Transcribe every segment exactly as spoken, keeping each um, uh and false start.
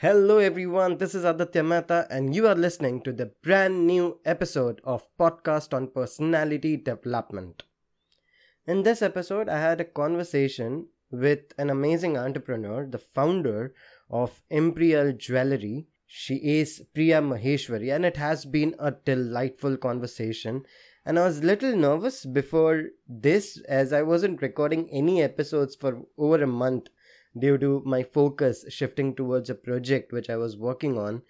Hello everyone, this is Aditya Mehta and you are listening to the brand new episode of Podcast on Personality Development. In this episode, I had a conversation with an amazing entrepreneur, the founder of Imperial Jewelry. She is Priya Maheshwari and it has been a delightful conversation. And I was a little nervous before this as I wasn't recording any episodes for over a month. Due to my focus shifting towards a project which I was working on.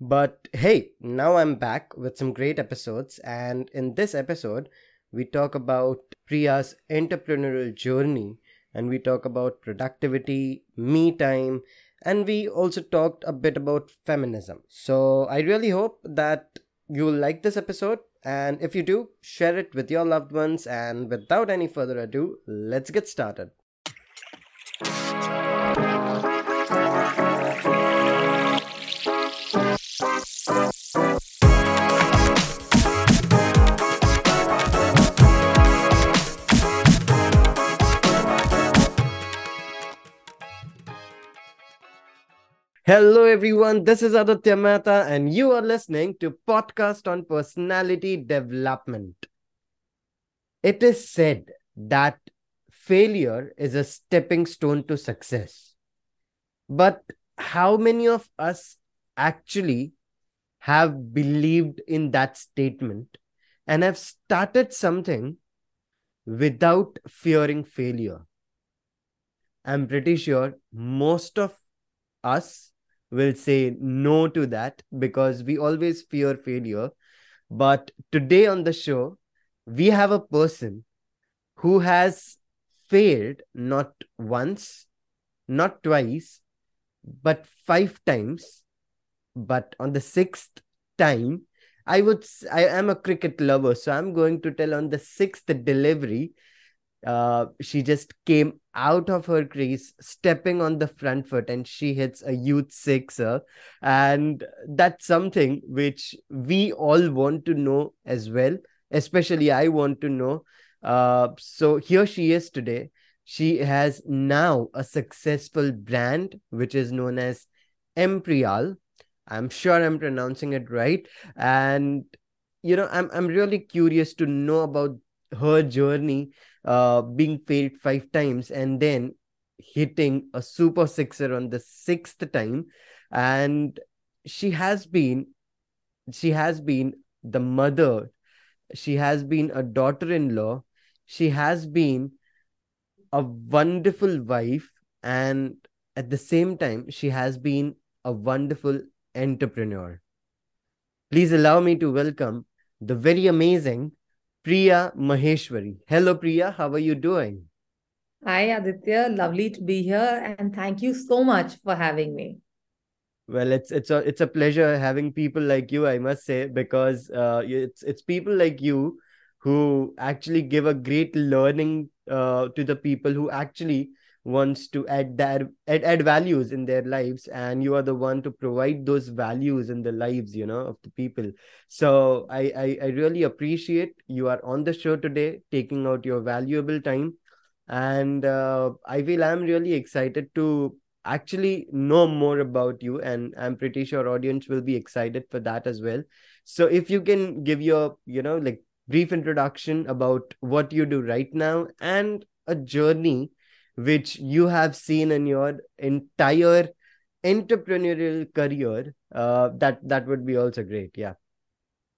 But hey, now I'm back with some great episodes, and in this episode, we talk about Priya's entrepreneurial journey, and we talk about productivity, me time, and we also talked a bit about feminism. So I really hope that you will like this episode, and if you do, share it with your loved ones, and without any further ado, let's get started. Hello everyone, this is Aditya Mehta and you are listening to Podcast on Personality Development. It is said that failure is a stepping stone to success. But how many of us actually have believed in that statement and have started something without fearing failure? I'm pretty sure most of us will say no to that because we always fear failure. But today on the show, we have a person who has failed not once, not twice, but five times. But on the sixth time, I would, I am a cricket lover, so I'm going to tell on the sixth delivery, Uh, she just came out of her crease, stepping on the front foot, and she hits a huge sixer. And that's something which we all want to know as well, especially I want to know. Uh, so here she is today. She has now a successful brand, which is known as Imperial. I'm sure I'm pronouncing it right. And, you know, I'm I'm really curious to know about her journey, uh, being failed five times and then hitting a super sixer on the sixth time. And she has been, she has been the mother. She has been a daughter-in-law. She has been a wonderful wife. And at the same time, she has been a wonderful entrepreneur. Please allow me to welcome the very amazing Priya Maheshwari. Hello Priya, how are you doing? Hi Aditya, lovely to be here and thank you so much for having me. Well, it's it's a it's a pleasure having people like you, I must say, because uh, it's it's people like you who actually give a great learning uh, to the people who actually wants to add that add, add values in their lives, and you are the one to provide those values in the lives, you know, of the people. So I, I I really appreciate you are on the show today, taking out your valuable time, and uh, I feel I'm really excited to actually know more about you, and I'm pretty sure audience will be excited for that as well. So if you can give your, you know, like brief introduction about what you do right now and a journey which you have seen in your entire entrepreneurial career, uh, that that would be also great. Yeah.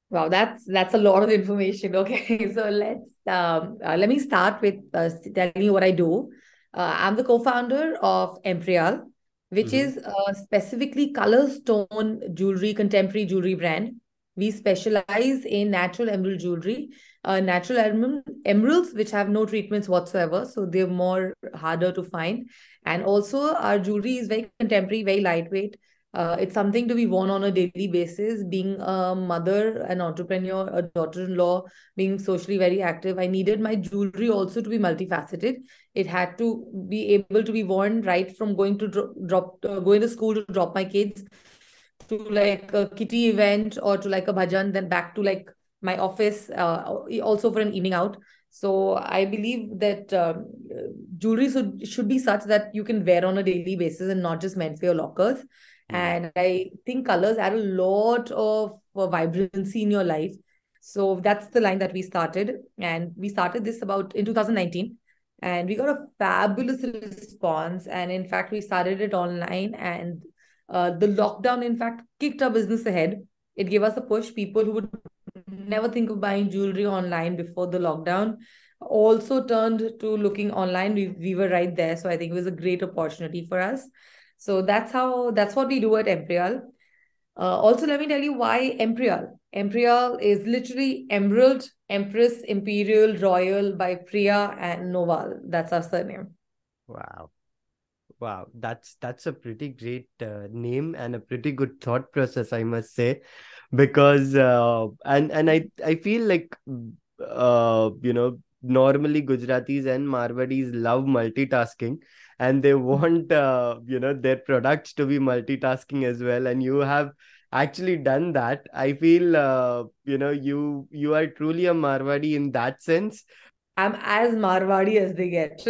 Wow, that's that's a lot of information. Okay, so let's um, uh, let me start with uh, telling you what I do. Uh, I'm the co-founder of Imperial, which mm-hmm. is a specifically color stone jewelry, contemporary jewelry brand. We specialize in natural emerald jewelry, uh, natural em- emeralds, which have no treatments whatsoever. So they're more harder to find. And also our jewelry is very contemporary, very lightweight. Uh, it's something to be worn on a daily basis. Being a mother, an entrepreneur, a daughter-in-law, being socially very active, I needed my jewelry also to be multifaceted. It had to be able to be worn right from going to dro- drop, uh, going to school to drop my kids, to like a kitty event or to like a bhajan, then back to like my office, uh, also for an evening out. So I believe that uh, jewelry should, should be such that you can wear on a daily basis and not just meant for your lockers. Mm. And I think colors add a lot of uh, vibrancy in your life. So that's the line that we started. And we started this about in two thousand nineteen. And we got a fabulous response. And in fact, we started it online. And uh, the lockdown, in fact, kicked our business ahead. It gave us a push. People who would never think of buying jewelry online before the lockdown also turned to looking online. We, we were right there. So I think it was a great opportunity for us. So that's how, that's what we do at Imperial. Uh, also, let me tell you why Imperial. Imperial is literally Emerald, Empress, Imperial, Royal by Priya and Noval. That's our surname. Wow. Wow. That's, that's a pretty great uh, name and a pretty good thought process, I must say, because, uh, and, and I, I feel like, uh, you know, normally Gujaratis and Marwadis love multitasking and they want, uh, you know, their products to be multitasking as well. And you have actually done that. I feel, uh, you know, you, you are truly a Marwadi in that sense. I'm as Marwadi as they get.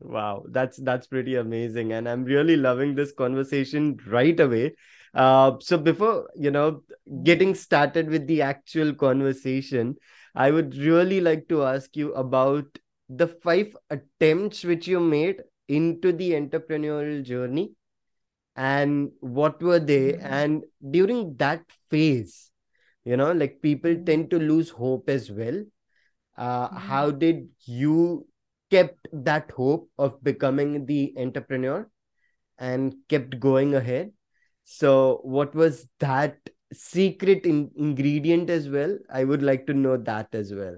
Wow. That's, that's pretty amazing. And I'm really loving this conversation right away. Uh, so before, you know, getting started with the actual conversation, I would really like to ask you about the five attempts which you made into the entrepreneurial journey and what were they? Mm-hmm. And during that phase, you know, like people tend to lose hope as well. Uh, mm-hmm. How did you kept that hope of becoming the entrepreneur and kept going ahead? So what was that secret in- ingredient as well? I would like to know that as well.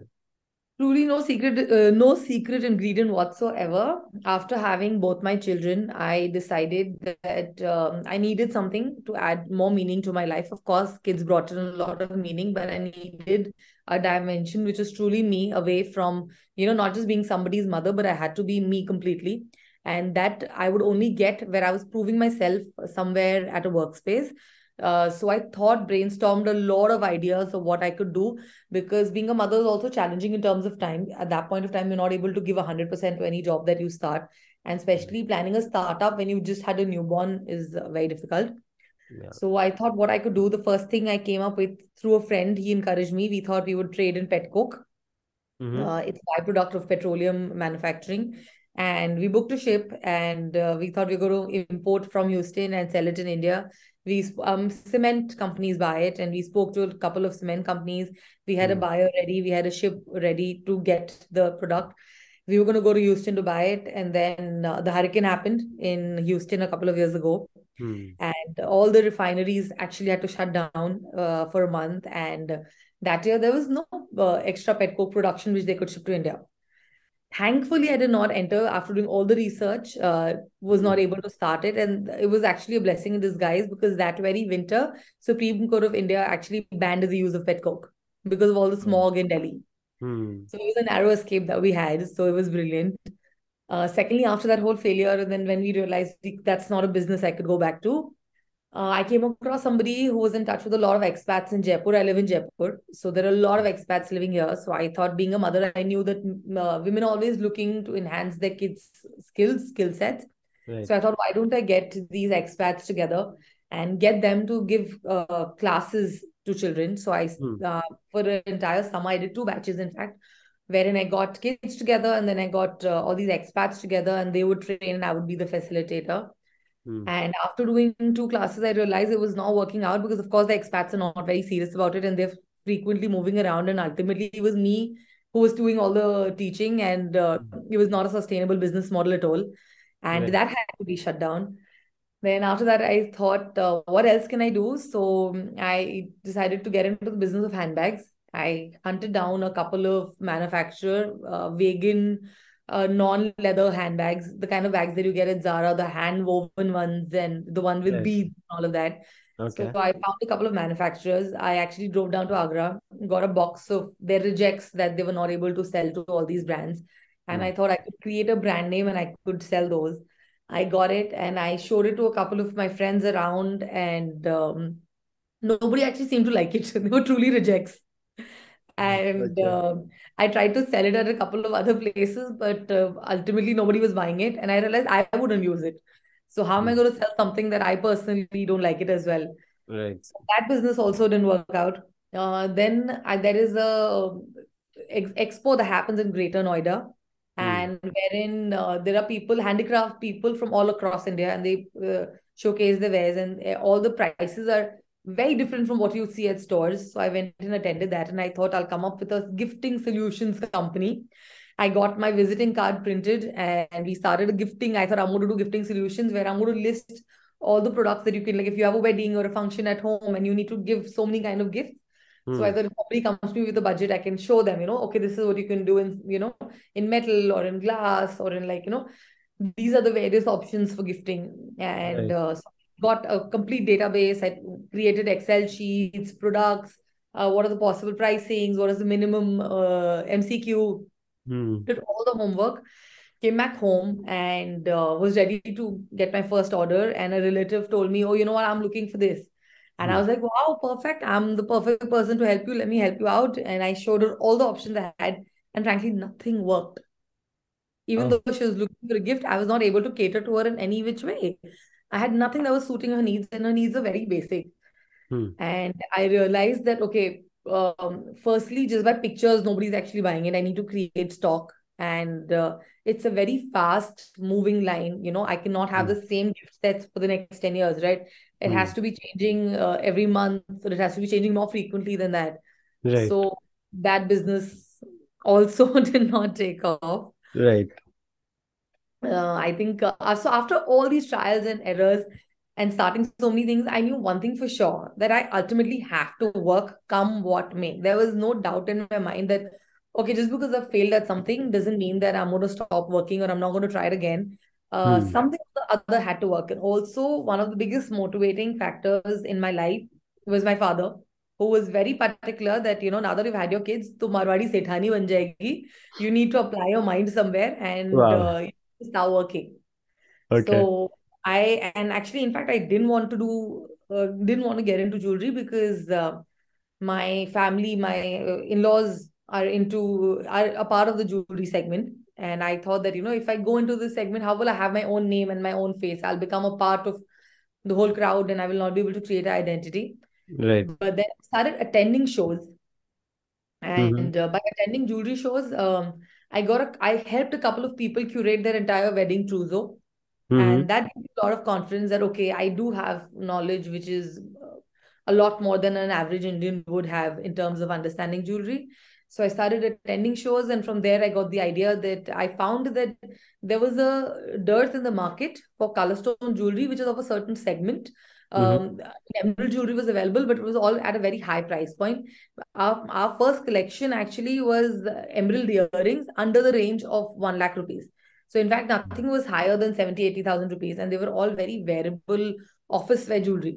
Truly no secret, uh, no secret ingredient whatsoever. After having both my children, I decided that um, I needed something to add more meaning to my life. Of course, kids brought in a lot of meaning, but I needed a dimension which was truly me, away from, you know, not just being somebody's mother, but I had to be me completely. And that I would only get where I was proving myself somewhere at a workspace. Uh, so I thought, brainstormed a lot of ideas of what I could do, because being a mother is also challenging in terms of time. At that point of time, you're not able to give one hundred percent to any job that you start. And especially planning a startup when you just had a newborn is very difficult. Yeah. So I thought what I could do, the first thing I came up with through a friend, he encouraged me. We thought we would trade in pet coke. Mm-hmm. Uh, it's a byproduct of petroleum manufacturing. And we booked a ship and uh, we thought we were going to import from Houston and sell it in India. We um, cement companies buy it, and we spoke to a couple of cement companies. We had mm. a buyer ready. We had a ship ready to get the product. We were going to go to Houston to buy it. And then uh, the hurricane happened in Houston a couple of years ago. Mm. And all the refineries actually had to shut down uh, for a month. And that year there was no uh, extra pet coke production which they could ship to India. Thankfully, I did not enter after doing all the research, uh, was not able to start it. And it was actually a blessing in disguise, because that very winter, Supreme Court of India actually banned the use of pet coke because of all the smog in Delhi. Hmm. So it was a narrow escape that we had. So it was brilliant. Uh, secondly, after that whole failure, and then when we realized that's not a business I could go back to, uh, I came across somebody who was in touch with a lot of expats in Jaipur. I live in Jaipur, so there are a lot of expats living here. So I thought, being a mother, I knew that uh, women are always looking to enhance their kids' skills, skill sets. Right. So I thought, why don't I get these expats together and get them to give uh, classes to children? So I, hmm. uh, for an entire summer, I did two batches, in fact, wherein I got kids together and then I got uh, all these expats together, and they would train and I would be the facilitator. And after doing two classes, I realized it was not working out, because of course the expats are not very serious about it and they're frequently moving around, and ultimately it was me who was doing all the teaching, and uh, it was not a sustainable business model at all. And right. that had to be shut down. Then after that, I thought, uh, what else can I do? So I decided to get into the business of handbags. I hunted down a couple of manufacturers, uh, vegan Uh, non-leather handbags, the kind of bags that you get at Zara, the hand-woven ones and the one with yes. beads and all of that. Okay. So I found a couple of manufacturers. I actually drove down to Agra, got a box of their rejects that they were not able to sell to all these brands. And mm. I thought I could create a brand name and I could sell those. I got it and I showed it to a couple of my friends around, and um, nobody actually seemed to like it. They were truly rejects. And uh, I tried to sell it at a couple of other places, but uh, ultimately nobody was buying it. And I realized I wouldn't use it. So how am I going to sell something that I personally don't like it as well? Right. So that business also didn't work out. Uh, then I, there is a ex- expo that happens in Greater Noida, mm. and wherein uh, there are people, handicraft people from all across India, and they uh, showcase their wares, and all the prices are very different from what you see at stores. So I went and attended that, and I thought I'll come up with a gifting solutions company. I got my visiting card printed and we started a gifting. I thought I'm going to do gifting solutions where I'm going to list all the products that you can, like if you have a wedding or a function at home and you need to give so many kind of gifts. Mm. So I thought if somebody comes to me with a budget, I can show them, you know, okay, this is what you can do in, you know, in metal or in glass or in like, you know, these are the various options for gifting. And right. uh, so I got a complete database. I created Excel sheets, products, uh, what are the possible pricings? What is the minimum uh, M C Q? Mm. Did all the homework, came back home and uh, was ready to get my first order. And a relative told me, oh, you know what, I'm looking for this. And mm. I was like, wow, perfect. I'm the perfect person to help you. Let me help you out. And I showed her all the options I had. And frankly, nothing worked. Even oh. though she was looking for a gift, I was not able to cater to her in any which way. I had nothing that was suiting her needs, and her needs are very basic. Mm. And I realized that, okay, Um, firstly, just by pictures, nobody's actually buying it. I need to create stock, and uh, it's a very fast moving line. You know, I cannot have mm. the same gift sets for the next ten years, right? It mm. has to be changing uh, every month, so it has to be changing more frequently than that. Right. So that business also did not take off. Right. Uh, I think uh, so. After all these trials and errors, and starting so many things, I knew one thing for sure, that I ultimately have to work come what may. There was no doubt in my mind that, okay, just because I failed at something doesn't mean that I'm going to stop working or I'm not going to try it again. Uh, hmm. Something or the other had to work. And also, one of the biggest motivating factors in my life was my father, who was very particular that, you know, now that you've had your kids, tu Marwadi Sethani ban jayegi. You need to apply your mind somewhere and wow. uh, start working. Okay. So, I and actually, in fact, I didn't want to do, uh, didn't want to get into jewelry because uh, my family, my uh, in-laws are into, are a part of the jewelry segment. And I thought that, you know, if I go into this segment, how will I have my own name and my own face? I'll become a part of the whole crowd and I will not be able to create an identity. Right. But then I started attending shows. And mm-hmm. uh, by attending jewelry shows, um, I got, a, I helped a couple of people curate their entire wedding trousseau. Mm-hmm. And that gives a lot of confidence that, okay, I do have knowledge, which is a lot more than an average Indian would have in terms of understanding jewelry. So I started attending shows. And from there, I got the idea that I found that there was a dearth in the market for color stone jewelry, which is of a certain segment. Mm-hmm. Um, emerald jewelry was available, but it was all at a very high price point. Our, our first collection actually was emerald earrings under the range of one lakh rupees. So in fact, nothing was higher than seventy, eighty thousand rupees. And they were all very wearable office wear jewelry.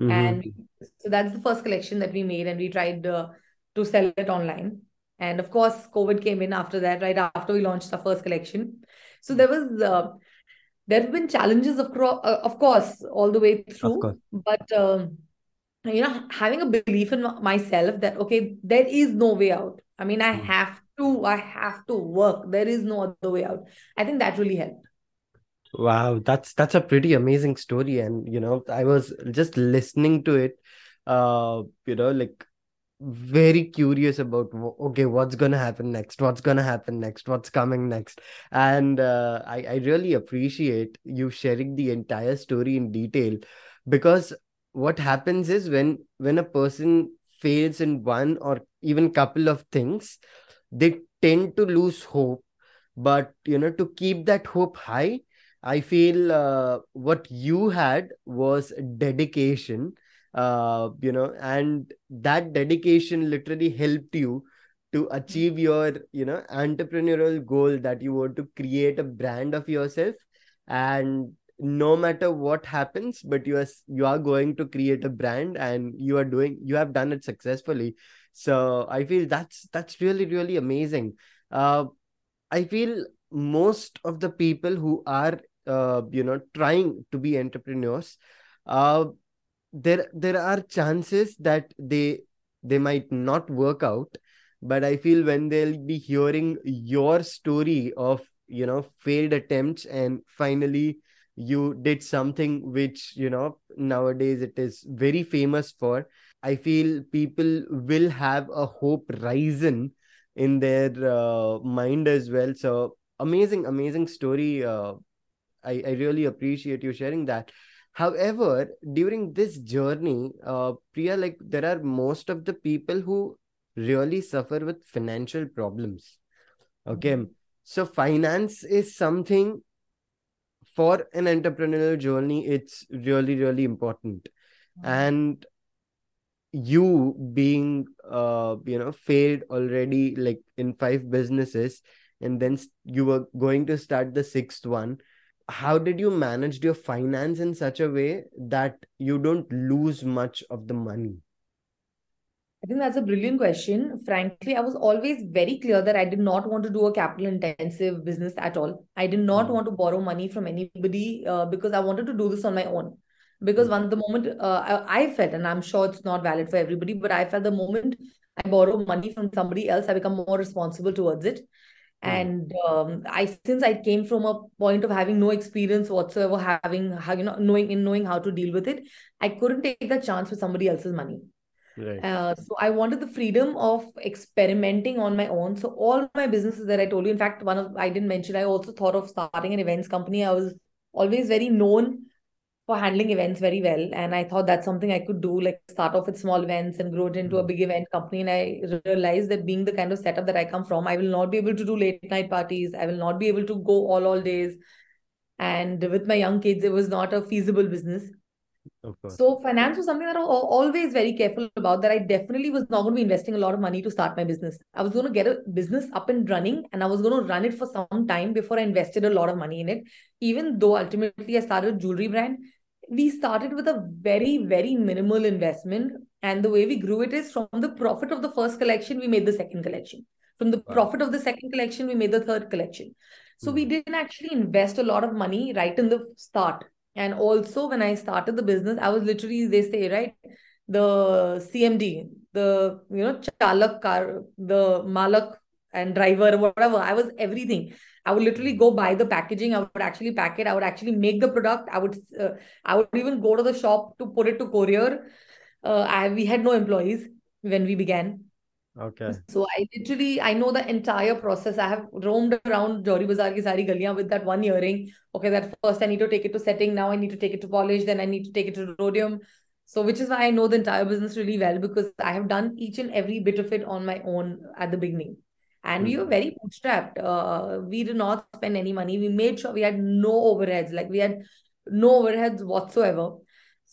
Mm-hmm. And so that's the first collection that we made. And we tried uh, to sell it online. And of course, COVID came in after that, right after we launched our first collection. So there was, uh, there have been challenges, of, cro- uh, of course, all the way through. But, um, you know, having a belief in myself that, okay, there is no way out. I mean, I mm-hmm. have to, I have to work. There is no other way out. I think that really helped. Wow, that's that's a pretty amazing story. And you know, I was just listening to it, uh, you know, like very curious about okay, what's gonna happen next? What's gonna happen next? What's coming next? And uh, I I really appreciate you sharing the entire story in detail, because what happens is when when a person fails in one or even couple of things, they tend to lose hope. But, you know, to keep that hope high, I feel uh, what you had was dedication, uh, you know, and that dedication literally helped you to achieve your, you know, entrepreneurial goal that you want to create a brand of yourself. And no matter what happens, but you are, you are going to create a brand, and you are doing, you have done it successfully. So I feel that's that's really, really amazing. Uh, I feel most of the people who are, uh, you know, trying to be entrepreneurs, uh, there there are chances that they they might not work out. But I feel when they'll be hearing your story of, you know, failed attempts and finally you did something which, you know, nowadays it is very famous for. I feel people will have a hope risen in their uh, mind as well. So amazing, amazing story. Uh, I, I really appreciate you sharing that. However, during this journey, uh, Priya, like there are most of the people who really suffer with financial problems. Okay. Mm-hmm. So finance is something for an entrepreneurial journey, it's really, really important. Mm-hmm. And you being, uh, you know, failed already like in five businesses, and then you were going to start the sixth one. How did you manage your finance in such a way that you don't lose much of the money? I think that's a brilliant question. Frankly, I was always very clear that I did not want to do a capital intensive business at all. I did not want to borrow money from anybody uh, because I wanted to do this on my own. Because one, the moment uh, I, I felt, and I'm sure it's not valid for everybody, but I felt the moment I borrow money from somebody else, I become more responsible towards it. And um, I, since I came from a point of having no experience whatsoever, having, you know, knowing in knowing how to deal with it, I couldn't take that chance with somebody else's money. Right. Uh, so I wanted the freedom of experimenting on my own. So all my businesses that I told you, in fact, one of, I didn't mention, I also thought of starting an events company. I was always very known for handling events very well. And I thought that's something I could do, like start off with small events and grow it into a big event company. And I realized that being the kind of setup that I come from, I will not be able to do late night parties. I will not be able to go all, all days. And with my young kids, it was not a feasible business. So finance was something that I was always very careful about, that I definitely was not going to be investing a lot of money to start my business. I was going to get a business up and running, and I was going to run it for some time before I invested a lot of money in it. Even though ultimately I started a jewelry brand, we started with a very, very minimal investment. And the way we grew it is from the profit of the first collection, we made the second collection. From the profit of the second collection, we made the third collection. So we didn't actually invest a lot of money right in the start. And also when I started the business, I was literally, they say, right, the C M D, the, you know, chalak car, the malak and driver, whatever. I was everything. I would literally go buy the packaging. I would actually pack it. I would actually make the product. I would, uh, I would even go to the shop to put it to courier. Uh, I, we had no employees when we began. Okay. So I literally, I know the entire process. I have roamed around Jori Bazaar ki sari galiyan with that one earring. Okay, that first I need to take it to setting. Now I need to take it to polish. Then I need to take it to rhodium. So which is why I know the entire business really well, because I have done each and every bit of it on my own at the beginning. And mm-hmm. we were very bootstrapped. Uh, we did not spend any money. We made sure we had no overheads. Like we had no overheads whatsoever.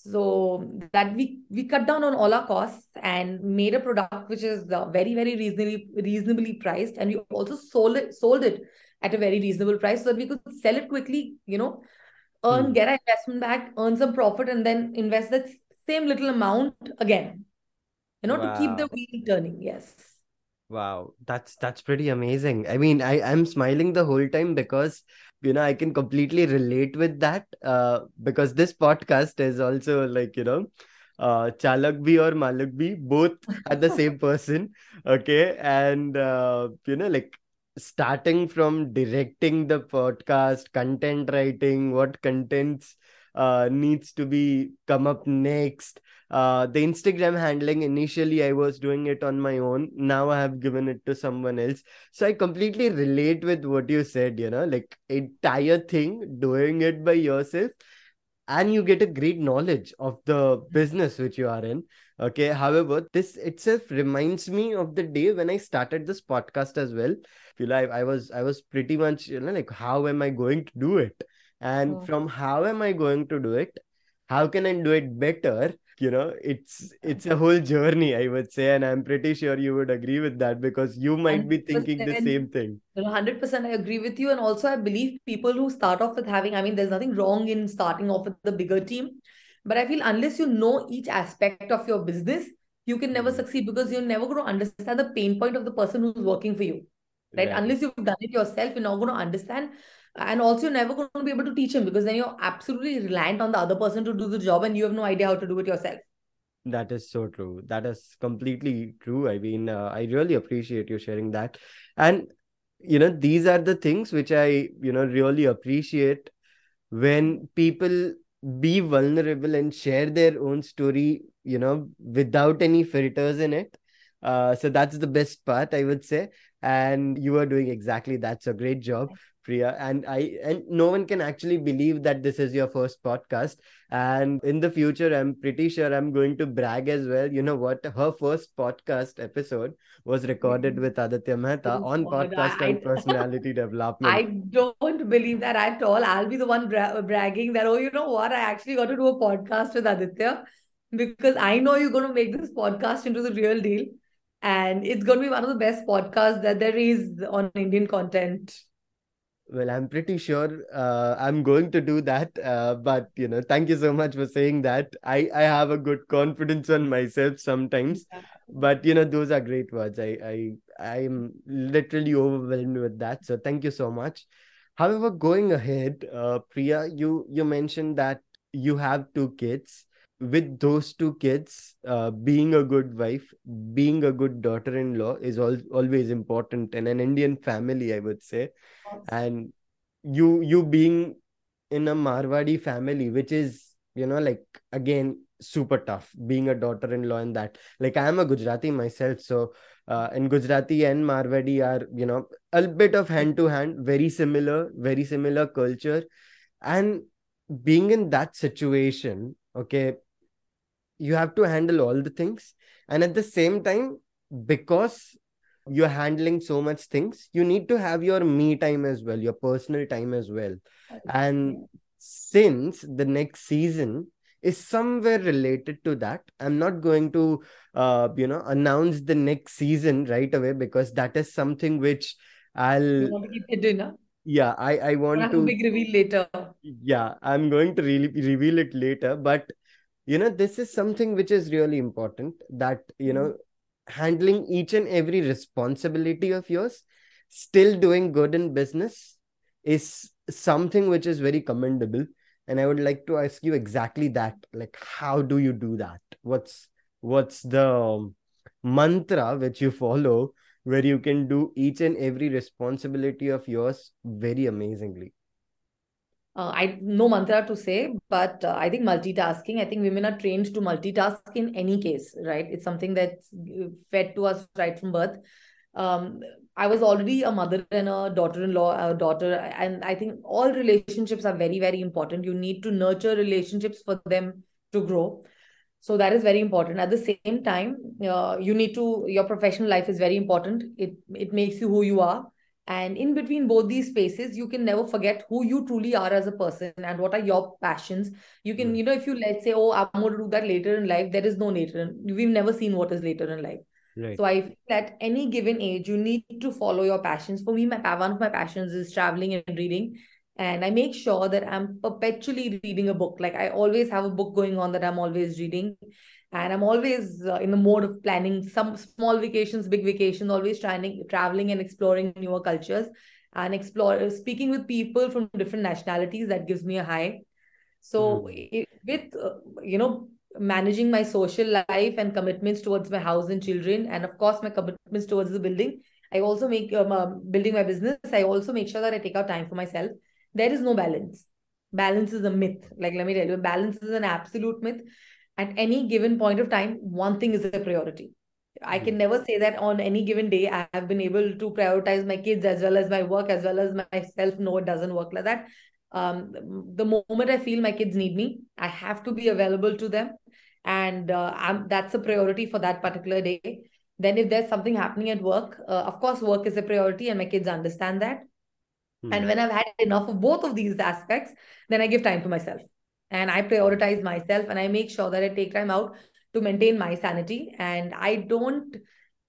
So that we, we cut down on all our costs and made a product which is uh, very, very reasonably reasonably priced. And we also sold it, sold it at a very reasonable price so that we could sell it quickly, you know, earn, mm. get our investment back, earn some profit, and then invest that same little amount again, you know, wow. to keep the wheel turning. Yes. Wow. That's, that's pretty amazing. I mean, I, I'm smiling the whole time because you know, I can completely relate with that uh, because this podcast is also like, you know, uh, Chalak bhi or Malak bhi, both are the same person. Okay. And, uh, you know, like starting from directing the podcast, content writing, what contents uh, needs to be come up next. Uh, the Instagram handling, initially I was doing it on my own. Now I have given it to someone else. So I completely relate with what you said, you know, like entire thing, doing it by yourself, and you get a great knowledge of the business which you are in. Okay. However, this itself reminds me of the day when I started this podcast as well. I was, I was pretty much, you know, like, how am I going to do it? And oh. from how am I going to do it? How can I do it better? You know, it's it's a whole journey, I would say. And I'm pretty sure you would agree with that because you might be thinking the same thing. one hundred percent I agree with you. And also I believe people who start off with having, I mean, there's nothing wrong in starting off with the bigger team. But I feel unless you know each aspect of your business, you can never succeed because you're never going to understand the pain point of the person who's working for you. Right? Right. Unless you've done it yourself, you're not going to understand. And also you're never going to be able to teach him because then you're absolutely reliant on the other person to do the job and you have no idea how to do it yourself. That is so true. That is completely true. I mean, uh, I really appreciate you sharing that. And, you know, these are the things which I, you know, really appreciate when people be vulnerable and share their own story, you know, without any filters in it. Uh, so that's the best part, I would say. And you are doing exactly that. So great job, Priya. And I and no one can actually believe that this is your first podcast. And in the future, I'm pretty sure I'm going to brag as well. You know what? Her first podcast episode was recorded mm-hmm. with Aditya Mehta oh, on Podcast on Personality Development. I don't believe that at all. I'll be the one bra- bragging that, oh, you know what? I actually got to do a podcast with Aditya, because I know you're going to make this podcast into the real deal. And it's going to be one of the best podcasts that there is on Indian content. Well, I'm pretty sure uh, I'm going to do that. Uh, but, you know, thank you so much for saying that. I, I have a good confidence on myself sometimes. Yeah. But, you know, those are great words. I, I, I'm literally overwhelmed with that. So thank you so much. However, going ahead, uh, Priya, you, you mentioned that you have two kids. With those two kids, uh, being a good wife, being a good daughter-in-law is al- always important in an Indian family, I would say. Yes. And you you being in a Marwadi family, which is, you know, like, again, super tough, being a daughter-in-law and that. Like, I'm a Gujarati myself, so uh, and Gujarati and Marwadi are, you know, a bit of hand-to-hand, very similar, very similar culture. And being in that situation, okay, you have to handle all the things. And at the same time, because you're handling so much things, you need to have your me time as well, your personal time as well. And since the next season is somewhere related to that, I'm not going to, uh, you know, announce the next season right away, because that is something which I'll... You want to keep it in, huh? Yeah, I, I want I'll to... have a big reveal later. Yeah, I'm going to re- reveal it later. But you know, this is something which is really important, that, you know, handling each and every responsibility of yours, still doing good in business, is something which is very commendable. And I would like to ask you exactly that. Like, how do you do that? What's, what's the mantra which you follow where you can do each and every responsibility of yours very amazingly? Uh, I no mantra to say, but uh, I think multitasking, I think women are trained to multitask in any case, right? It's something that's fed to us right from birth. Um, I was already a mother and a daughter-in-law, a daughter, and I think all relationships are very, very important. You need to nurture relationships for them to grow. So that is very important. At the same time, uh, you need to, your professional life is very important. It, it makes you who you are. And in between both these spaces, you can never forget who you truly are as a person and what are your passions. You can, you know, if you let's say, oh, I'm going to do that later in life, there is no later. We've never seen what is later in life. Right. So I feel at any given age, you need to follow your passions. For me, my one of my passions is traveling and reading. And I make sure that I'm perpetually reading a book. Like, I always have a book going on that I'm always reading. And I'm always uh, in the mode of planning some small vacations, big vacations, always trying, traveling and exploring newer cultures and explore, speaking with people from different nationalities. That gives me a high. So mm-hmm. it, with, uh, you know, managing my social life and commitments towards my house and children, and of course, my commitments towards the building, I also make, um, uh, building my business, I also make sure that I take out time for myself. There is no balance. Balance is a myth. Like, let me tell you, balance is an absolute myth. At any given point of time, one thing is a priority. I can never say that on any given day, I have been able to prioritize my kids as well as my work, as well as myself. No, it doesn't work like that. Um, the moment I feel my kids need me, I have to be available to them. And uh, I'm, that's a priority for that particular day. Then if there's something happening at work, uh, of course, work is a priority and my kids understand that. Hmm. And when I've had enough of both of these aspects, then I give time to myself. And I prioritize myself and I make sure that I take time out to maintain my sanity. And I don't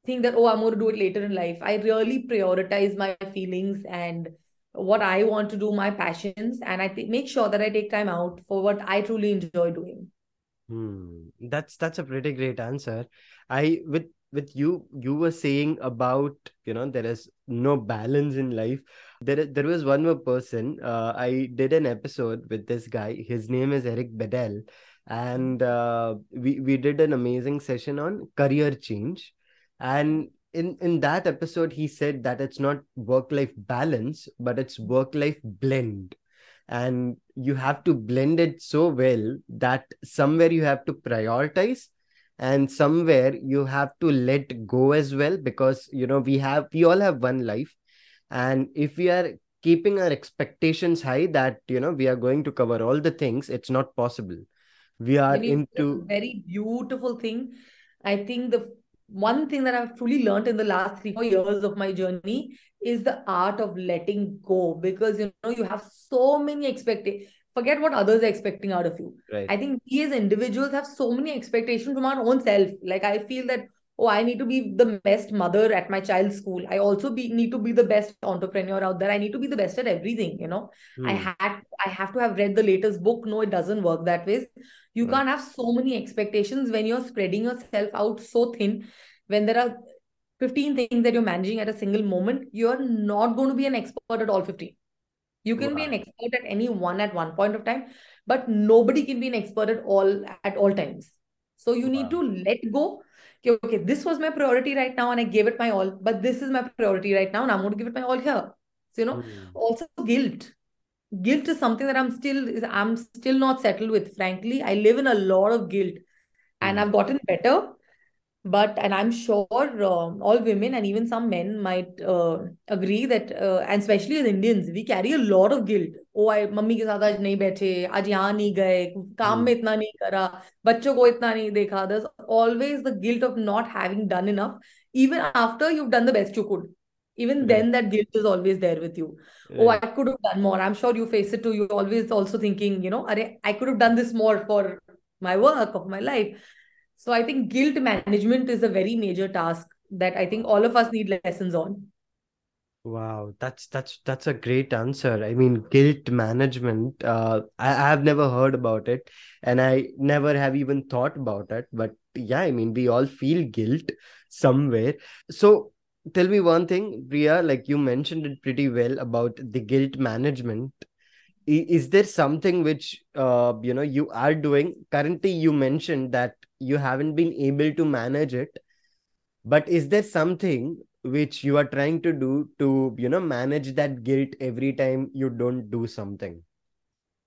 think that, oh, I'm going to do it later in life. I really prioritize my feelings and what I want to do, my passions. And I th- make sure that I take time out for what I truly enjoy doing. Hmm. That's that's a pretty great answer. I with with you, you were saying about, you know, there is no balance in life. There, there was one more person. Uh, I did an episode with this guy. His name is Eric Bedell. And uh, we, we did an amazing session on career change. And in, in that episode, he said that it's not work-life balance, but it's work-life blend. and you have to blend it so well that somewhere you have to prioritize and somewhere you have to let go as well, because, you know, we have, we all have one life. And if we are keeping our expectations high that, you know, we are going to cover all the things, it's not possible. We are into... Very beautiful thing. I think the one thing that I've truly learned in the last three, four years of my journey is the art of letting go, because, you know, you have so many expectations. Forget what others are expecting out of you. Right. I think we as individuals have so many expectations from our own self. Like, I feel that, oh, I need to be the best mother at my child's school. I also be, need to be the best entrepreneur out there. I need to be the best at everything, you know. Hmm. I had, I have to have read the latest book. No, it doesn't work that way. You right. can't have so many expectations when you're spreading yourself out so thin. When there are fifteen things that you're managing at a single moment, you're not going to be an expert at all fifteen. You can wow. be an expert at any one at one point of time, but nobody can be an expert at all at all times. So you wow. need to let go. Okay, okay, this was my priority right now and I gave it my all, but this is my priority right now and I'm going to give it my all here. So, you know, mm. also guilt. Guilt is something that I'm still, I'm still not settled with. Frankly, I live in a lot of guilt and mm. I've gotten better, but, and I'm sure um, all women and even some men might uh, agree that, uh, and especially as Indians, we carry a lot of guilt. Oh, I, mummy ke saath aaj nahi baithe, aaj yahan nahi gaye, kaam mein itna nahi kara, bachcho ko itna nahi dekha. There's always the guilt of not having done enough, even after you've done the best you could. Even yeah. then, that guilt is always there with you. Yeah. Oh, I could have done more. I'm sure you face it too. You're always also thinking, you know, Are, I could have done this more for my work, of my life. So I think guilt management is a very major task that I think all of us need lessons on. Wow, that's that's that's a great answer. I mean, guilt management, uh, I, I have never heard about it and I never have even thought about it. But yeah, I mean, we all feel guilt somewhere. So tell me one thing, Priya, like you mentioned it pretty well about the guilt management. Is there something which, uh, you know, you are doing? Currently, you mentioned that you haven't been able to manage it, but is there something which you are trying to do to, you know, manage that guilt every time you don't do something?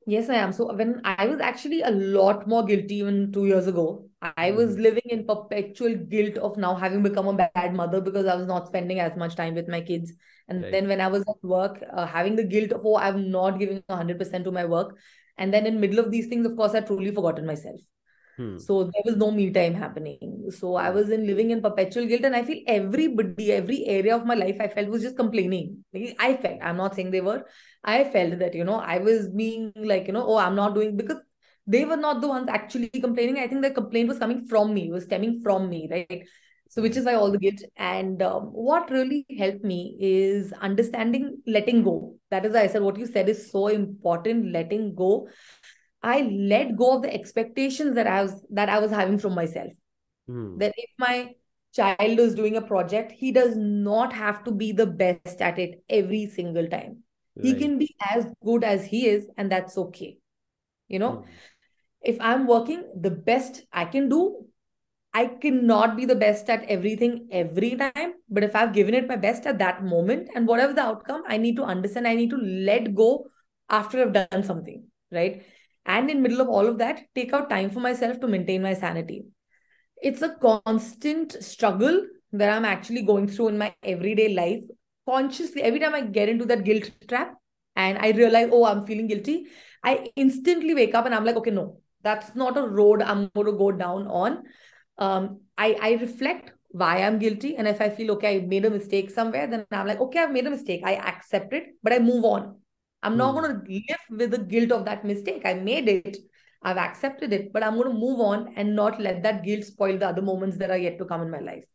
Yes, I am. So when I was actually a lot more guilty even two years ago, I was mm-hmm. living in perpetual guilt of now having become a bad mother because I was not spending as much time with my kids. And right. then when I was at work, uh, having the guilt of, oh, I'm not giving one hundred percent to my work. And then in the middle of these things, of course, I truly forgotten myself. Hmm. So there was no me time happening. So I was in living in perpetual guilt, and I feel everybody, every area of my life I felt was just complaining. I felt, I'm not saying they were, I felt that, you know, I was being like, you know, oh, I'm not doing, because they were not the ones actually complaining. I think the complaint was coming from me, was stemming from me, right? So which is why all the guilt. And um, what really helped me is understanding, letting go. That is why I said, what you said is so important, letting go. I let go of the expectations that I was that I was having from myself. Mm. That if my child is doing a project, he does not have to be the best at it every single time. Right. He can be as good as he is, and that's okay. You know, mm. if I'm working, the best I can do, I cannot be the best at everything every time. But if I've given it my best at that moment, and whatever the outcome, I need to understand, I need to let go after I've done something, right? And in the middle of all of that, take out time for myself to maintain my sanity. It's a constant struggle that I'm actually going through in my everyday life. Consciously, every time I get into that guilt trap and I realize, oh, I'm feeling guilty, I instantly wake up and I'm like, okay, no, that's not a road I'm going to go down on. Um, I, I reflect why I'm guilty. And if I feel, okay, I made a mistake somewhere, then I'm like, okay, I've made a mistake. I accept it, but I move on. I'm not going to live with the guilt of that mistake. I made it. I've accepted it, but I'm going to move on and not let that guilt spoil the other moments that are yet to come in my life.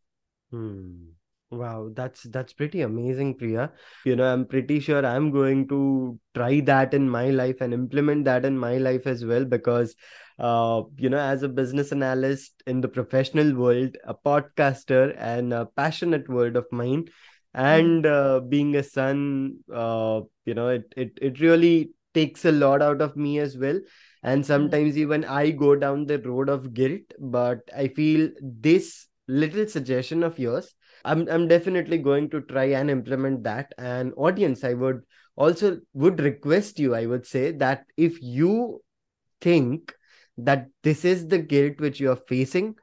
Hmm. Wow. That's, that's pretty amazing, Priya. You know, I'm pretty sure I'm going to try that in my life and implement that in my life as well, because, uh, you know, as a business analyst in the professional world, a podcaster and a passionate world of mine, and uh, being a son, uh, you know, it, it it really takes a lot out of me as well. And sometimes even I go down the road of guilt, but I feel this little suggestion of yours, I'm, I'm definitely going to try and implement that. And audience, I would also would request you, I would say, that if you think that this is the guilt which you are facing,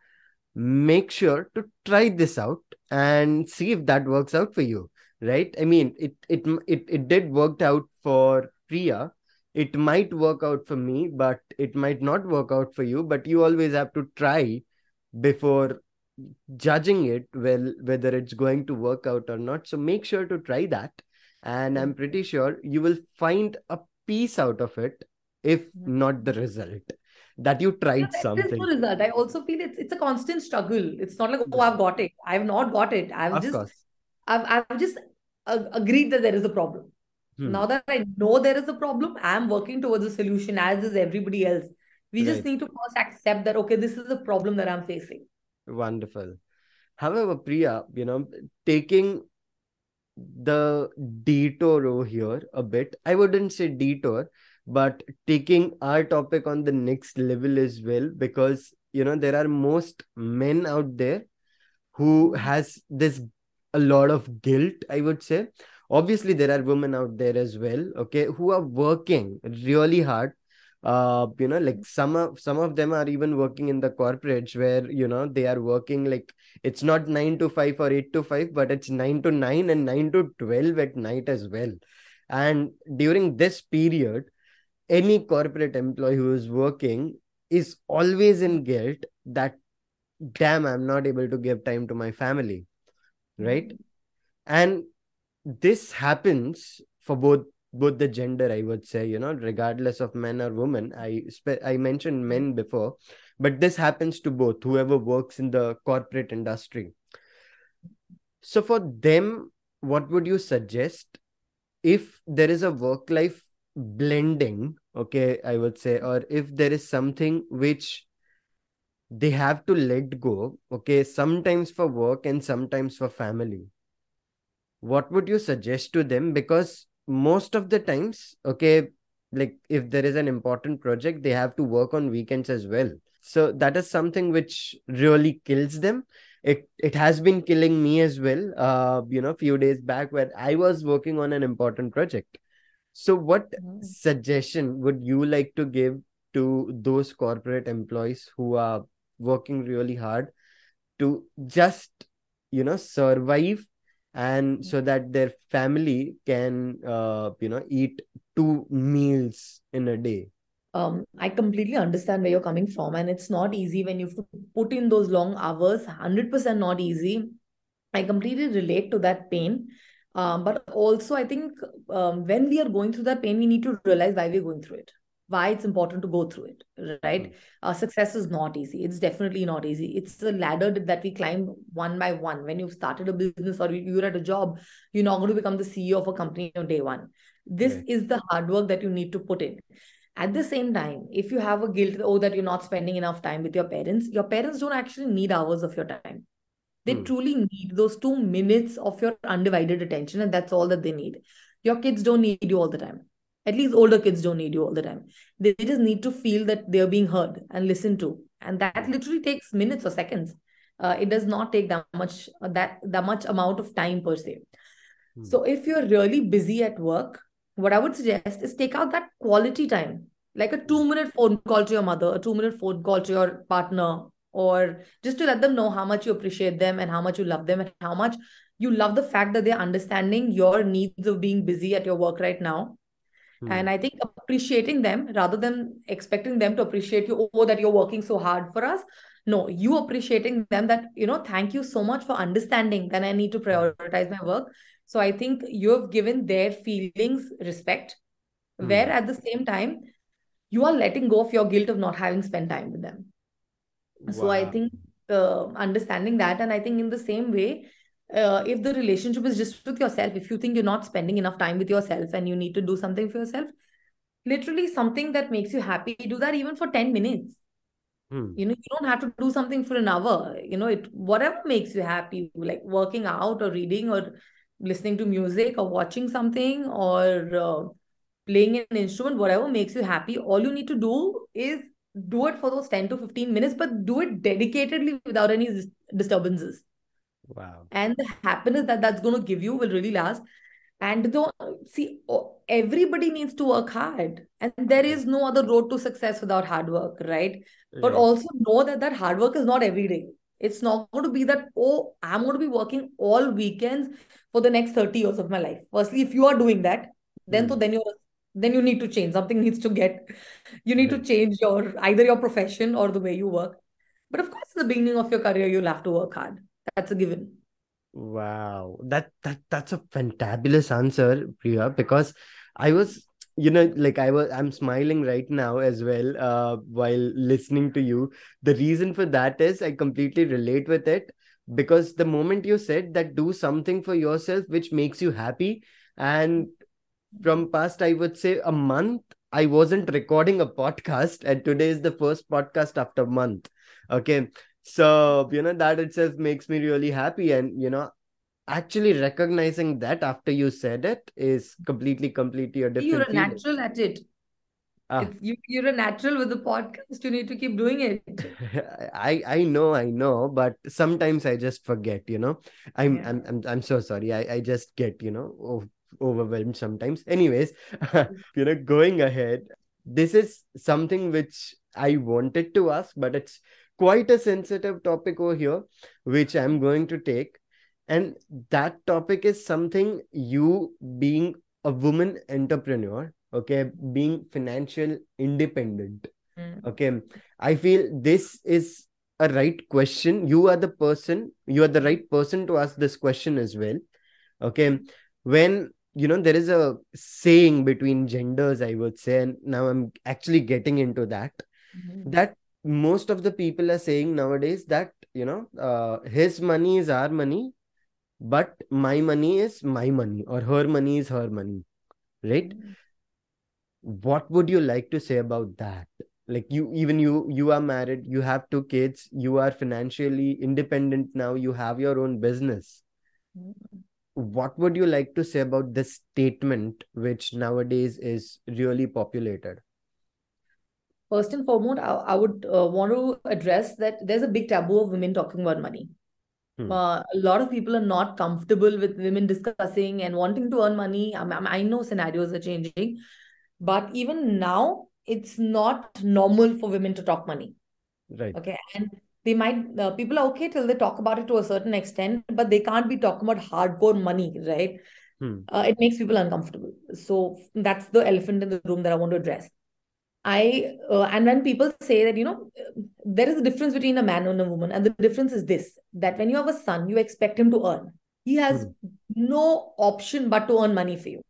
make sure to try this out and see if that works out for you, right? I mean, it it it, it did work out for Priya. It might work out for me, but it might not work out for you. But you always have to try before judging it, well, whether it's going to work out or not. So make sure to try that. And I'm pretty sure you will find a piece out of it, if not the result, that you tried yeah, something. There's no result. I also feel it's it's a constant struggle. It's not like, oh, I've got it. I've not got it. I've of just, course. I've I've just uh, agreed that there is a problem. Hmm. Now that I know there is a problem, I'm working towards a solution, as is everybody else. We right. just need to first accept that, okay, this is a problem that I'm facing. Wonderful. However, Priya, you know, taking the detour over here a bit, I wouldn't say detour, but taking our topic on the next level as well, because, you know, there are most men out there who has this a lot of guilt, I would say. Obviously, there are women out there as well, okay, who are working really hard. Uh, you know, like some of, some of them are even working in the corporates where, you know, they are working like it's not nine to five or eight to five, but it's nine to nine and nine to twelve at night as well. And during this period, any corporate employee who is working is always in guilt that, damn, I'm not able to give time to my family, right? And this happens for both both the gender, I would say, you know, regardless of men or women. I spe- I mentioned men before, but this happens to both, whoever works in the corporate industry. So for them, what would you suggest if there is a work-life blending, okay, I would say, or if there is something which they have to let go, okay, sometimes for work and sometimes for family? What would you suggest to them? Because most of the times, okay, like if there is an important project, they have to work on weekends as well. So that is something which really kills them. It it has been killing me as well, uh, you know, a few days back where I was working on an important project. So what mm-hmm. suggestion would you like to give to those corporate employees who are working really hard to just, you know, survive, and so that their family can, uh, you know, eat two meals in a day? Um, I completely understand where you're coming from. And it's not easy when you put in those long hours, one hundred percent not easy. I completely relate to that pain. Um, but also, I think um, when we are going through that pain, we need to realize why we're going through it, why it's important to go through it, right? Mm. Uh, success is not easy. It's definitely not easy. It's a ladder that we climb one by one. When you've started a business or you're at a job, you're not going to become the C E O of a company on day one. This right. is the hard work that you need to put in. At the same time, if you have a guilt, oh, that you're not spending enough time with your parents, your parents don't actually need hours of your time. They mm. truly need those two minutes of your undivided attention, and that's all that they need. Your kids don't need you all the time. At least older kids don't need you all the time. They just need to feel that they're being heard and listened to. And that literally takes minutes or seconds. Uh, it does not take that much, that, that much amount of time per se. Mm. So if you're really busy at work, what I would suggest is take out that quality time, like a two minute phone call to your mother, a two minute phone call to your partner, or just to let them know how much you appreciate them and how much you love them and how much you love the fact that they're understanding your needs of being busy at your work right now. And I think appreciating them rather than expecting them to appreciate you, oh, that you're working so hard for us. No, you appreciating them that, you know, thank you so much for understanding that I need to prioritize my work. So I think you've given their feelings respect, mm. where at the same time, you are letting go of your guilt of not having spent time with them. Wow. So I think uh, understanding that, and I think in the same way, Uh, if the relationship is just with yourself, if you think you're not spending enough time with yourself and you need to do something for yourself, literally something that makes you happy, do that even for ten minutes. Hmm. You know, you don't have to do something for an hour. You know, it whatever makes you happy, like working out or reading or listening to music or watching something or uh, playing an instrument, whatever makes you happy. All you need to do is do it for those ten to fifteen minutes, but do it dedicatedly without any dis- disturbances. Wow. And the happiness that that's going to give you will really last. And though, see, everybody needs to work hard, and there is no other road to success without hard work, right? Yeah. But also know that that hard work is not every day. It's not going to be that, oh, I'm going to be working all weekends for the next thirty years of my life. Firstly, if you are doing that, then mm. so then you then you need to change. Something needs to get, you need yeah. to change your, either your profession or the way you work. But of course, at the beginning of your career, you'll have to work hard. That's a given. Wow, that that that's a fantabulous answer, Priya, because I was, you know, like I was, I'm smiling right now as well uh, while listening to you. The reason for that is I completely relate with it, because the moment you said that do something for yourself which makes you happy, and from past, I would say a month, I wasn't recording a podcast, and today is the first podcast after a month. Okay. So, you know, that itself makes me really happy. And, you know, actually recognizing that after you said it is completely, completely a different You're a feeling. Natural at it. Ah. You, you're a natural with the podcast. You need to keep doing it. I, I know, I know. But sometimes I just forget, you know. I'm, yeah. I'm, I'm, I'm so sorry. I, I just get, you know, overwhelmed sometimes. Anyways, you know, going ahead, this is something which I wanted to ask, but it's quite a sensitive topic over here, which I'm going to take. And that topic is something you being a woman entrepreneur, okay, being financial independent. Mm. Okay. I feel this is a right question. You are the person, you are the right person to ask this question as well. Okay. When, you know, there is a saying between genders, I would say, and now I'm actually getting into that, mm-hmm. that most of the people are saying nowadays that, you know, uh, his money is our money, but my money is my money, or her money is her money, right? Mm-hmm. What would you like to say about that? Like you, even you, you are married, you have two kids, you are financially independent now, you have your own business. Mm-hmm. What would you like to say about this statement, which nowadays is really populated? First and foremost, I, I would uh, want to address that there's a big taboo of women talking about money. Hmm. Uh, a lot of people are not comfortable with women discussing and wanting to earn money. I, I know scenarios are changing, but even now, it's not normal for women to talk money. Right. Okay. And they might, uh, people are okay till they talk about it to a certain extent, but they can't be talking about hardcore money, right? Hmm. Uh, it makes people uncomfortable. So that's the elephant in the room that I want to address. I uh, and when people say that, you know, there is a difference between a man and a woman, and the difference is this, that when you have a son, you expect him to earn. He has mm. no option but to earn money for you,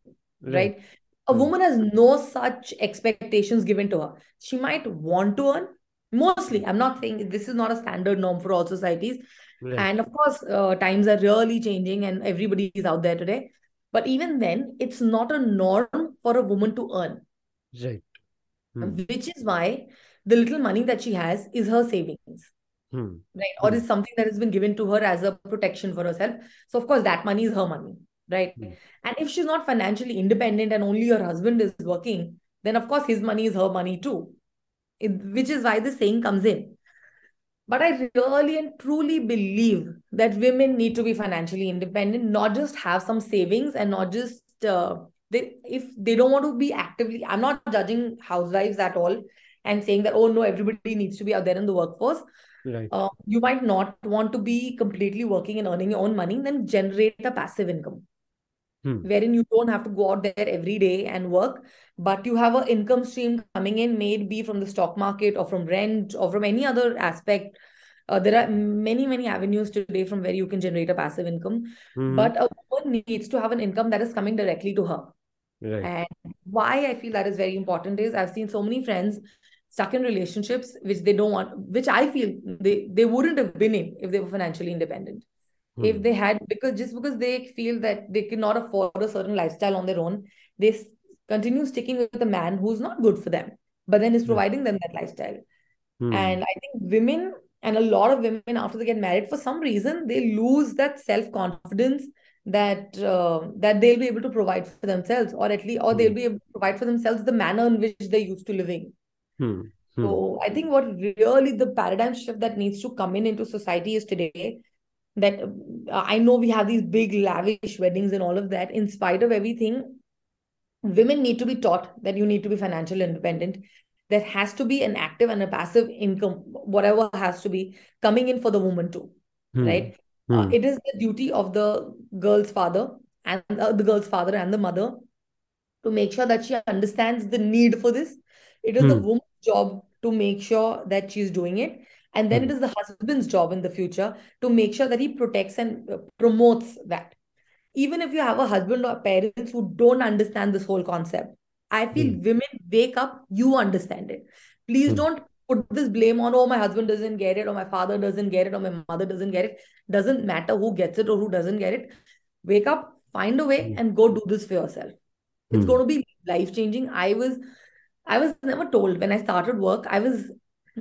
yeah. right? A mm. woman has no such expectations given to her. She might want to earn, mostly. I'm not saying this is not a standard norm for all societies. Yeah. And of course, uh, times are really changing and everybody is out there today. But even then, it's not a norm for a woman to earn. Right. Hmm. Which is why the little money that she has is her savings, hmm. right? Or hmm. is something that has been given to her as a protection for herself. So of course, that money is her money, right? Hmm. And if she's not financially independent and only her husband is working, then of course, his money is her money too, it, which is why the saying comes in. But I really and truly believe that women need to be financially independent, not just have some savings and not just... Uh, They, if they don't want to be actively, I'm not judging housewives at all and saying that, oh no, everybody needs to be out there in the workforce. Right. Uh, you might not want to be completely working and earning your own money, then generate a passive income hmm. wherein you don't have to go out there every day and work, but you have an income stream coming in, maybe from the stock market or from rent or from any other aspect. Uh, there are many, many avenues today from where you can generate a passive income, mm-hmm. but a woman needs to have an income that is coming directly to her. Right. And why I feel that is very important is I've seen so many friends stuck in relationships, which they don't want, which I feel they, they wouldn't have been in if they were financially independent, mm. if they had, because just because they feel that they cannot afford a certain lifestyle on their own, they continue sticking with a man who's not good for them, but then is providing yeah. them that lifestyle. Mm. And I think women, and a lot of women, after they get married, for some reason, they lose that self-confidence that uh, that they'll be able to provide for themselves, or at least, or mm. they'll be able to provide for themselves the manner in which they're used to living. Mm. So mm. I think what really the paradigm shift that needs to come in into society is today that uh, I know we have these big lavish weddings and all of that. In spite of everything, women need to be taught that you need to be financially independent. There has to be an active and a passive income, whatever has to be coming in for the woman too, hmm. right? Hmm. Uh, it is the duty of the girl's father and uh, the girl's father and the mother to make sure that she understands the need for this. It is hmm. the woman's job to make sure that she's doing it. And then hmm. it is the husband's job in the future to make sure that he protects and promotes that. Even if you have a husband or parents who don't understand this whole concept, I feel hmm. women wake up, you understand it. Please hmm. don't put this blame on, oh, my husband doesn't get it, or my father doesn't get it, or my mother doesn't get it. Doesn't matter who gets it or who doesn't get it. Wake up, find a way and go do this for yourself. Hmm. It's going to be life-changing. I was, I was never told when I started work, I was...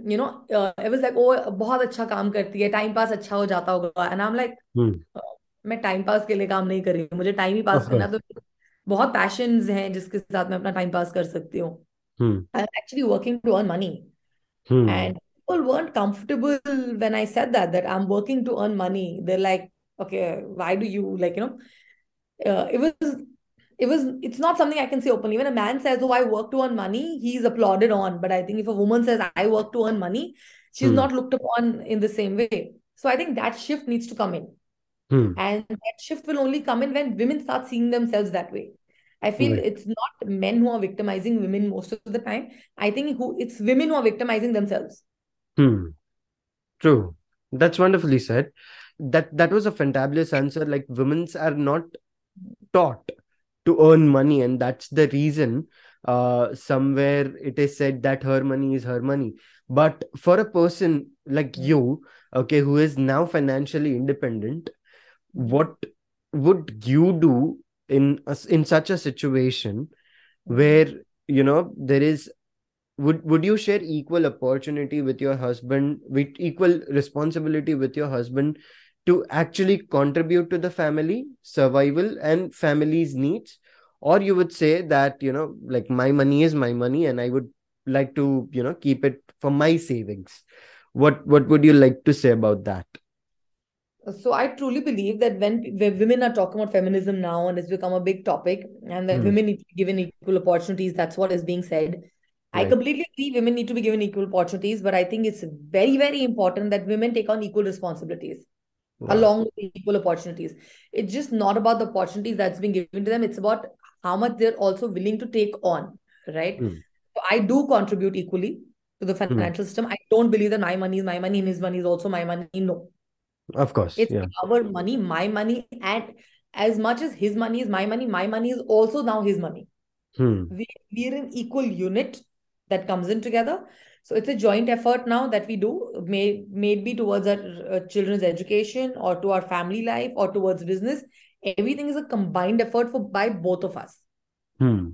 You know, uh, I was like, oh, बहुत अच्छा काम करती है, time pass अच्छा हो जाता होगा, and I'm like, मैं time pass के लिए काम नहीं कर रही हूँ, मुझे time ही pass करना, तो बहुत passions हैं जिसके साथ मैं अपना time pass कर सकती हूँ. I'm actually working to earn money, hmm. and people weren't comfortable when I said that that I'm working to earn money. They're like, okay, why do you like you know? Uh, it was. It was, it's not something I can say openly. When a man says, oh, I work to earn money, he's applauded on. But I think if a woman says, I work to earn money, she's hmm. not looked upon in the same way. So I think that shift needs to come in. Hmm. And that shift will only come in when women start seeing themselves that way. I feel right. It's not men who are victimizing women most of the time. I think who it's women who are victimizing themselves. Hmm. True. That's wonderfully said. That, that was a fantabulous answer. Like, women are not taught to earn money, and that's the reason uh, somewhere it is said that her money is her money. But for a person like you, okay, who is now financially independent, what would you do in a, in such a situation where, you know, there is, would would you share equal opportunity with your husband, with equal responsibility with your husband, to actually contribute to the family survival and family's needs? Or you would say that, you know, like, my money is my money and I would like to, you know, keep it for my savings. What, what would you like to say about that? So I truly believe that when, when women are talking about feminism now, and it's become a big topic, and that mm. women need to be given equal opportunities, that's what is being said. Right. I completely agree women need to be given equal opportunities, but I think it's very, very important that women take on equal responsibilities. Wow. Along with equal opportunities. It's just not about the opportunities that's being given to them. It's about how much they're also willing to take on, right? Mm. So I do contribute equally to the financial mm. system. I don't believe that my money is my money and his money is also my money. No. Of course. It's yeah. our money, my money, and as much as his money is my money, my money is also now his money. Mm. We, we're an equal unit that comes in together. So it's a joint effort now that we do, may, maybe towards our uh, children's education or to our family life or towards business. Everything is a combined effort for by both of us. Hmm.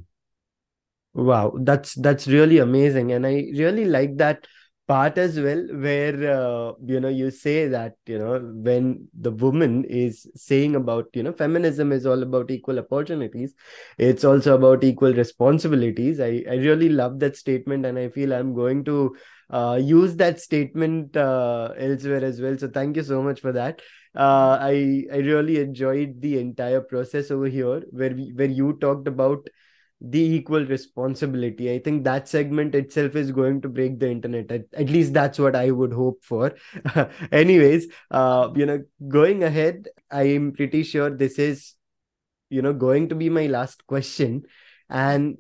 Wow, that's that's really amazing. And I really like that part as well, where, uh, you know, you say that, you know, when the woman is saying about, you know, feminism is all about equal opportunities, it's also about equal responsibilities. I, I really love that statement, and I feel I'm going to uh, use that statement uh, elsewhere as well. So thank you so much for that. Uh, I, I really enjoyed the entire process over here, where we, where you talked about the equal responsibility. I think that segment itself is going to break the internet. At, at least that's what I would hope for. Anyways, uh, you know, going ahead, I am pretty sure this is, you know, going to be my last question. And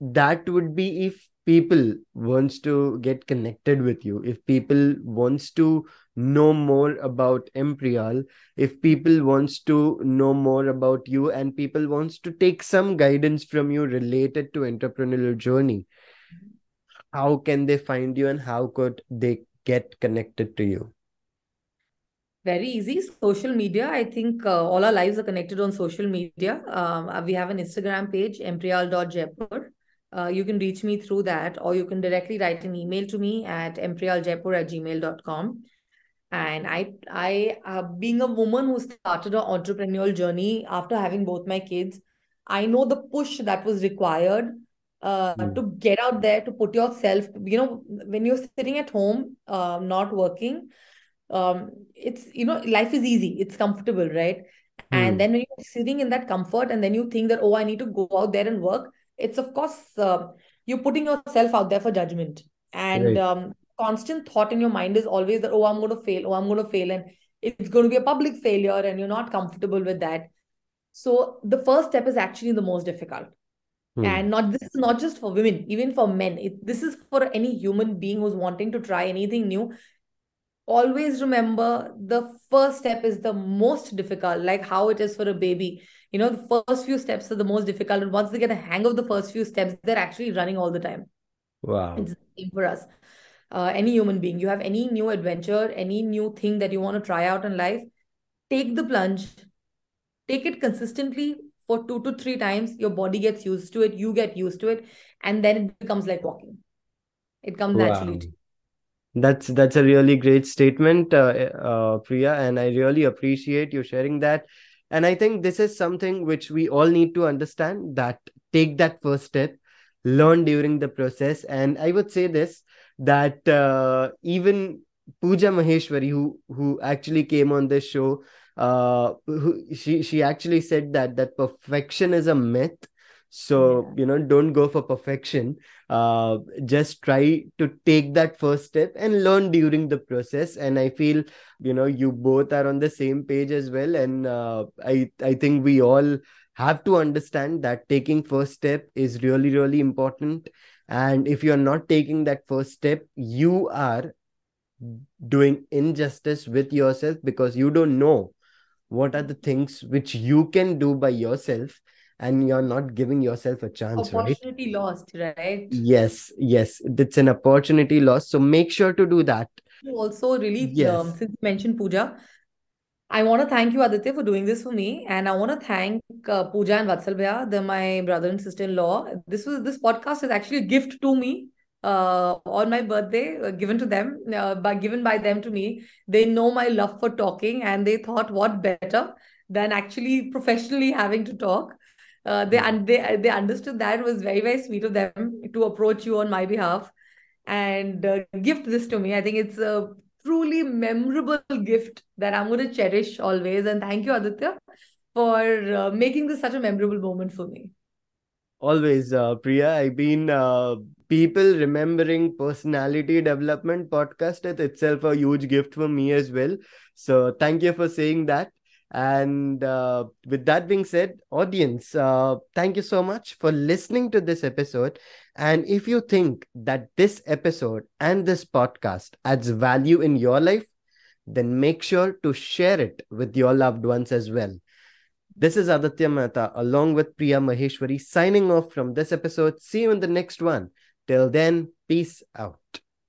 that would be, if people wants to get connected with you, if people wants to know more about Imperial, if people wants to know more about you and people wants to take some guidance from you related to entrepreneurial journey, how can they find you and how could they get connected to you? Very easy. Social media. I think uh, all our lives are connected on social media. Um, we have an Instagram page, imperial dot jaipur. Uh, you can reach me through that, or you can directly write an email to me at imperial jaipur at gmail dot com. And I, I uh, being a woman who started an entrepreneurial journey after having both my kids, I know the push that was required uh, mm. to get out there, to put yourself, you know, when you're sitting at home, uh, not working, um, it's, you know, life is easy. It's comfortable, right? Mm. And then when you're sitting in that comfort and then you think that, oh, I need to go out there and work. It's of course, uh, you're putting yourself out there for judgment. And right. um, constant thought in your mind is always that, oh, I'm going to fail. Oh, I'm going to fail. And it's going to be a public failure and you're not comfortable with that. So the first step is actually the most difficult. Hmm. And not this is not just for women, even for men. It, this is for any human being who's wanting to try anything new. Always remember the first step is the most difficult, like how it is for a baby. You know, the first few steps are the most difficult. And once they get a hang of the first few steps, they're actually running all the time. Wow. It's the same for us. Uh, any human being, you have any new adventure, any new thing that you want to try out in life, take the plunge, take it consistently for two to three times. Your body gets used to it. You get used to it. And then it becomes like walking. It comes wow. naturally to you. That's, that's a really great statement, uh, uh, Priya. And I really appreciate you sharing that. And I think this is something which we all need to understand, that take that first step, learn during the process. And I would say this, that uh, even Pooja Maheshwari, who, who actually came on this show, uh, who, she, she actually said that, that perfection is a myth. So, yeah. you know, don't go for perfection. Uh, just try to take that first step and learn during the process. And I feel, you know, you both are on the same page as well. And uh, I, I think we all have to understand that taking first step is really, really important. And if you're not taking that first step, you are doing injustice with yourself, because you don't know what are the things which you can do by yourself. And you're not giving yourself a chance, opportunity right? lost, right? Yes, yes. It's an opportunity lost. So make sure to do that. Also, really, yes. um, since you mentioned Pooja, I want to thank you, Aditya, for doing this for me. And I want to thank uh, Pooja and Vatsal Bhaiya, they're my brother and sister-in-law. This was this podcast is actually a gift to me uh, on my birthday, uh, given to them, uh, by, given by them to me. They know my love for talking, and they thought what better than actually professionally having to talk. Uh, they, they, they understood that. It was very, very sweet of them to approach you on my behalf and uh, gift this to me. I think it's a truly memorable gift that I'm going to cherish always. And thank you, Aditya, for uh, making this such a memorable moment for me. Always, uh, Priya. I've been uh, people remembering personality development podcast. It itself a huge gift for me as well. So thank you for saying that. And uh, with that being said, audience, uh, thank you so much for listening to this episode. And if you think that this episode and this podcast adds value in your life, then make sure to share it with your loved ones as well. This is Aditya Mehta along with Priya Maheshwari signing off from this episode. See you in the next one. Till then, peace out.